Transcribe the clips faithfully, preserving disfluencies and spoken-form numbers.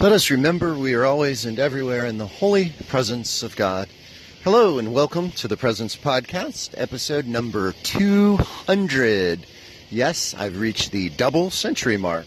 Let us remember we are always and everywhere in the holy presence of God. Hello and welcome to the Presence Podcast, episode number two hundred. Yes, I've reached the double century mark.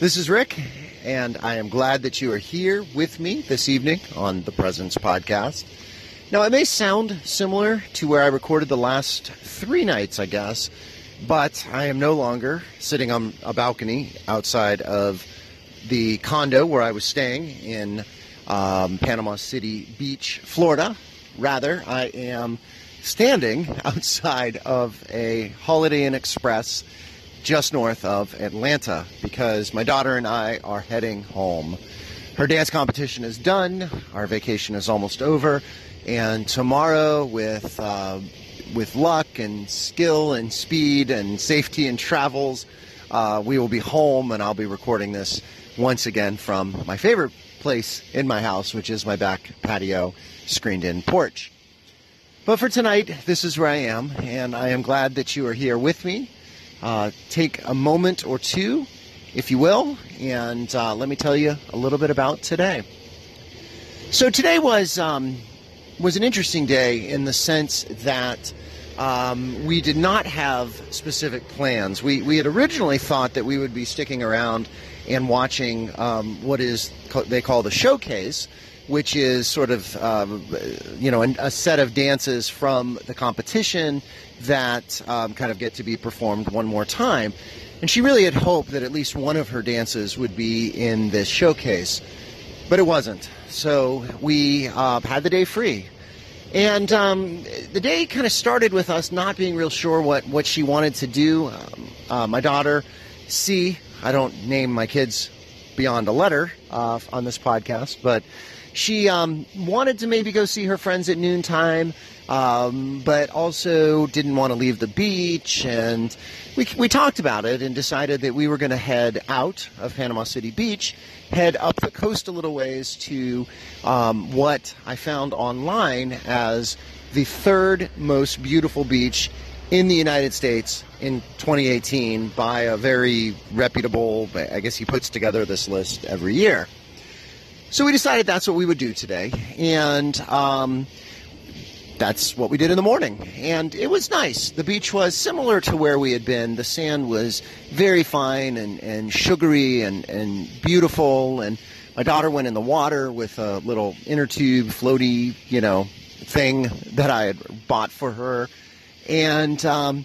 This is Rick, and I am glad that you are here with me this evening on the Presence Podcast. Now, it may sound similar to where I recorded the last three nights, I guess, but I am no longer sitting on a balcony outside of the condo where I was staying in um, Panama City Beach, Florida. Rather, I am standing outside of a Holiday Inn Express just north of Atlanta because my daughter and I are heading home. Her dance competition is done, our vacation is almost over, and tomorrow with uh, with luck and skill and speed and safety and travels, uh, we will be home, and I'll be recording this once again from my favorite place in my house, which is my back patio, screened-in porch. But for tonight, this is where I am, and I am glad that you are here with me. Uh, take a moment or two, if you will, and uh, let me tell you a little bit about today. So today was um, was an interesting day in the sense that um, we did not have specific plans. We, we had originally thought that we would be sticking around and watching um, what is they call the showcase, which is sort of, uh, you know, a set of dances from the competition that um, kind of get to be performed one more time. And she really had hoped that at least one of her dances would be in this showcase, but it wasn't. So we uh, had the day free. And um, the day kind of started with us not being real sure what, what she wanted to do. Um, uh, my daughter, C, I don't name my kids beyond a letter uh, on this podcast, but she um, wanted to maybe go see her friends at noontime, um, but also didn't want to leave the beach. And we, we talked about it and decided that we were going to head out of Panama City Beach, head up the coast a little ways to um, what I found online as the third most beautiful beach in the United States in twenty eighteen by a very reputable, I guess he puts together this list every year. So we decided that's what we would do today, and um, that's what we did in the morning, and it was nice. The beach was similar to where we had been. The sand was very fine and, and sugary and, and beautiful, and my daughter went in the water with a little inner tube floaty, you know, thing that I had bought for her, and um,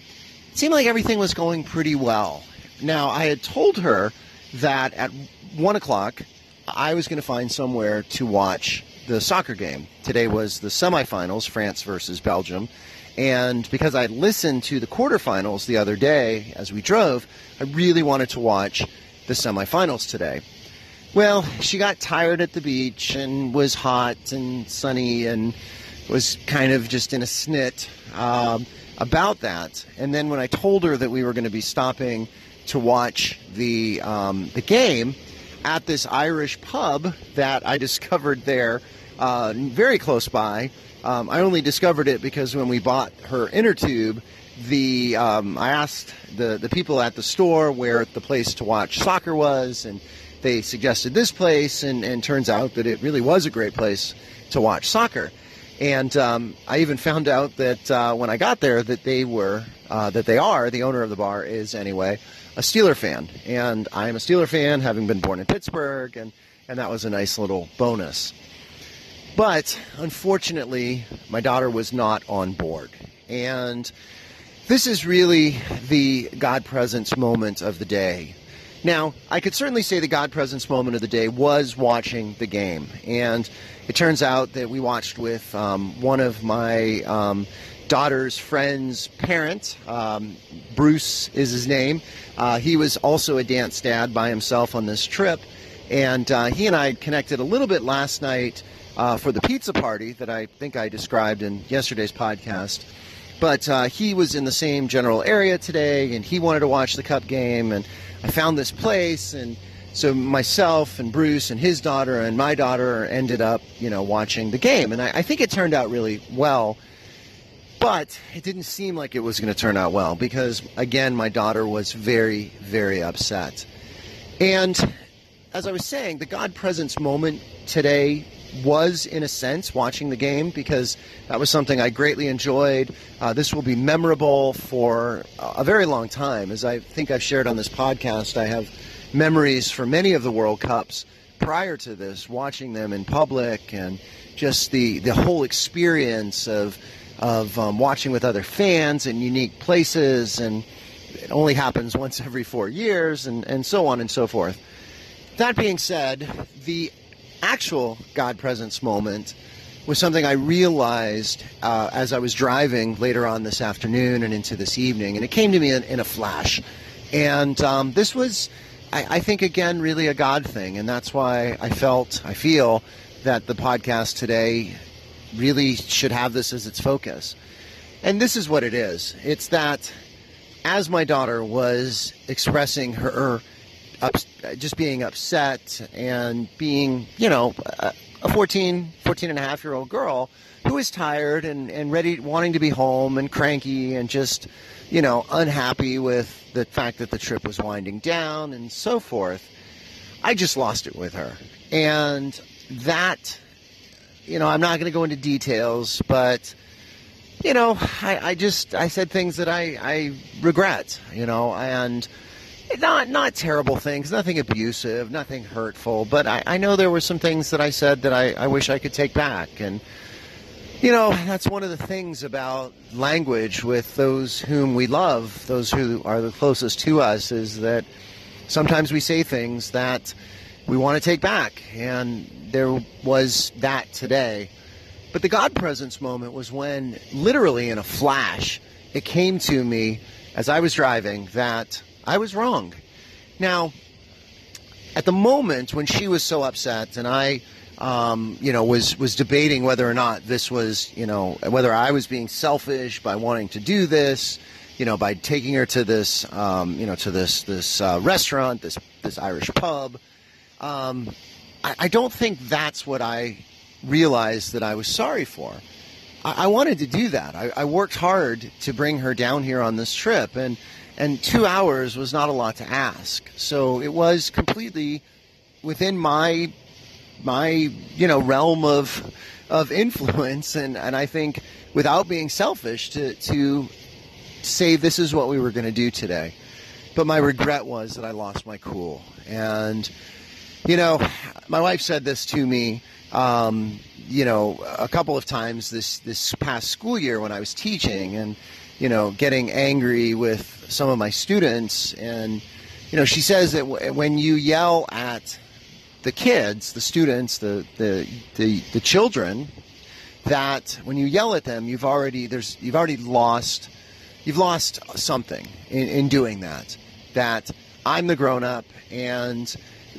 it seemed like everything was going pretty well. Now, I had told her that at one o'clock, I was going to find somewhere to watch the soccer game. Today was the semifinals, France versus Belgium. And because I listened to the quarterfinals the other day as we drove, I really wanted to watch the semifinals today. Well, she got tired at the beach and was hot and sunny and was kind of just in a snit um, about that. And then when I told her that we were going to be stopping to watch the um, the game at this Irish pub that I discovered there uh, very close by. Um, I only discovered it because when we bought her inner tube, the um, I asked the, the people at the store where the place to watch soccer was, and they suggested this place, and, and turns out that it really was a great place to watch soccer. And um, I even found out that uh, when I got there that they were, uh, that they are, the owner of the bar is anyway, a Steeler fan, and I'm a Steeler fan, having been born in Pittsburgh, and, and that was a nice little bonus. But, unfortunately, my daughter was not on board, and this is really the God presence moment of the day. Now, I could certainly say the God presence moment of the day was watching the game, and it turns out that we watched with um, one of my um, daughter's friend's parent, um, Bruce is his name. Uh, he was also a dance dad by himself on this trip, and uh, he and I connected a little bit last night uh, for the pizza party that I think I described in yesterday's podcast, but uh, he was in the same general area today, and he wanted to watch the Cup game, and I found this place, and so myself and Bruce and his daughter and my daughter ended up, you know, watching the game, and I, I think it turned out really well. But it didn't seem like it was going to turn out well because, again, my daughter was very, very upset. And as I was saying, the God presence moment today was, in a sense, watching the game, because that was something I greatly enjoyed. Uh, this will be memorable for a very long time. As I think I've shared on this podcast, I have memories for many of the World Cups prior to this, watching them in public, and just the, the whole experience of of um, watching with other fans in unique places, and it only happens once every four years, and, and so on and so forth. That being said, the actual God presence moment was something I realized uh, as I was driving later on this afternoon and into this evening, and it came to me in, in a flash. And um, this was, I, I think, again, really a God thing, and that's why I felt, I feel, that the podcast today really should have this as its focus. And this is what it is. It's that as my daughter was expressing her Up, just being upset and being, you know, a fourteen, fourteen and a half year old girl who is tired and, and ready, wanting to be home and cranky and just, you know, unhappy with the fact that the trip was winding down and so forth. I just lost it with her. And that, you know, I'm not going to go into details, but, you know, I, I just, I said things that I, I regret, you know, and Not not terrible things, nothing abusive, nothing hurtful, but I, I know there were some things that I said that I, I wish I could take back. And, you know, that's one of the things about language with those whom we love, those who are the closest to us, is that sometimes we say things that we want to take back. And there was that today. But the God presence moment was when, literally in a flash, it came to me as I was driving that I was wrong. Now, at the moment when she was so upset, and I, um, you know, was was debating whether or not this was, you know, whether I was being selfish by wanting to do this, you know, by taking her to this, um, you know, to this this uh, restaurant, this this Irish pub. Um, I, I don't think that's what I realized that I was sorry for. I, I wanted to do that. I, I worked hard to bring her down here on this trip, and. And two hours was not a lot to ask. So it was completely within my, my you know, realm of of influence. And, and I think without being selfish to, to say this is what we were going to do today. But my regret was that I lost my cool. And, you know, my wife said this to me, um, you know, a couple of times this, this past school year when I was teaching. And, you know, getting angry with some of my students. And, you know, she says that w- when you yell at the kids, the students, the, the, the, the children, that when you yell at them, you've already, there's, you've already lost, you've lost something in, in doing that, that I'm the grown up, and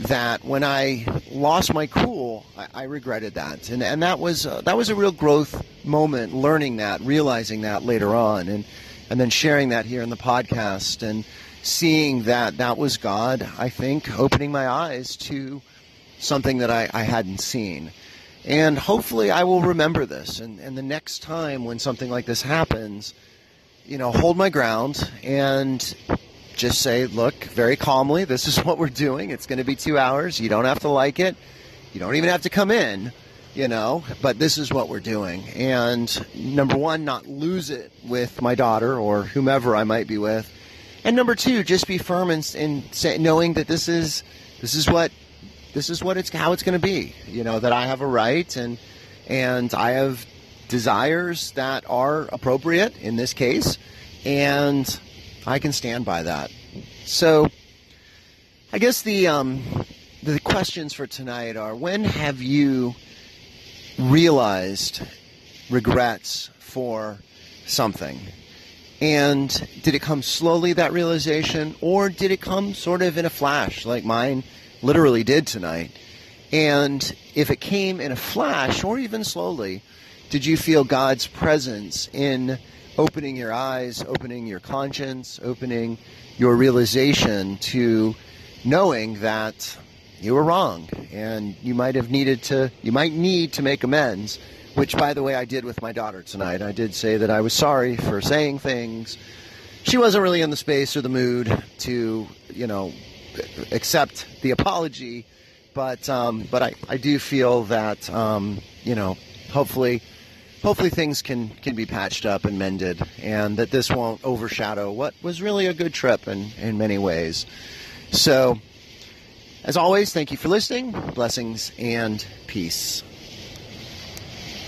that when I lost my cool, I, I regretted that. And and that was uh, that was a real growth moment, learning that, realizing that later on, and and then sharing that here in the podcast, and seeing that that was God, I think, opening my eyes to something that I, I hadn't seen. And hopefully I will remember this. And, and the next time when something like this happens, you know, hold my ground and just say, look, very calmly, this is what we're doing. It's going to be two hours. You don't have to like it. You don't even have to come in, you know, but this is what we're doing. And number one, not lose it with my daughter or whomever I might be with. And number two, just be firm in, in say, knowing that this is, this is what, this is what it's, how it's going to be, you know, that I have a right, and, and I have desires that are appropriate in this case. And I can stand by that. So I guess the um, the questions for tonight are, when have you realized regrets for something? And did it come slowly, that realization, or did it come sort of in a flash, like mine literally did tonight? And if it came in a flash, or even slowly, did you feel God's presence in opening your eyes, opening your conscience, opening your realization to knowing that you were wrong, and you might have needed to, you might need to make amends, which, by the way, I did with my daughter tonight. I did say that I was sorry for saying things. She wasn't really in the space or the mood to, you know, accept the apology. But um, but I, I do feel that, um, you know, hopefully hopefully things can, can be patched up and mended, and that this won't overshadow what was really a good trip in, in many ways. So, as always, thank you for listening. Blessings and peace.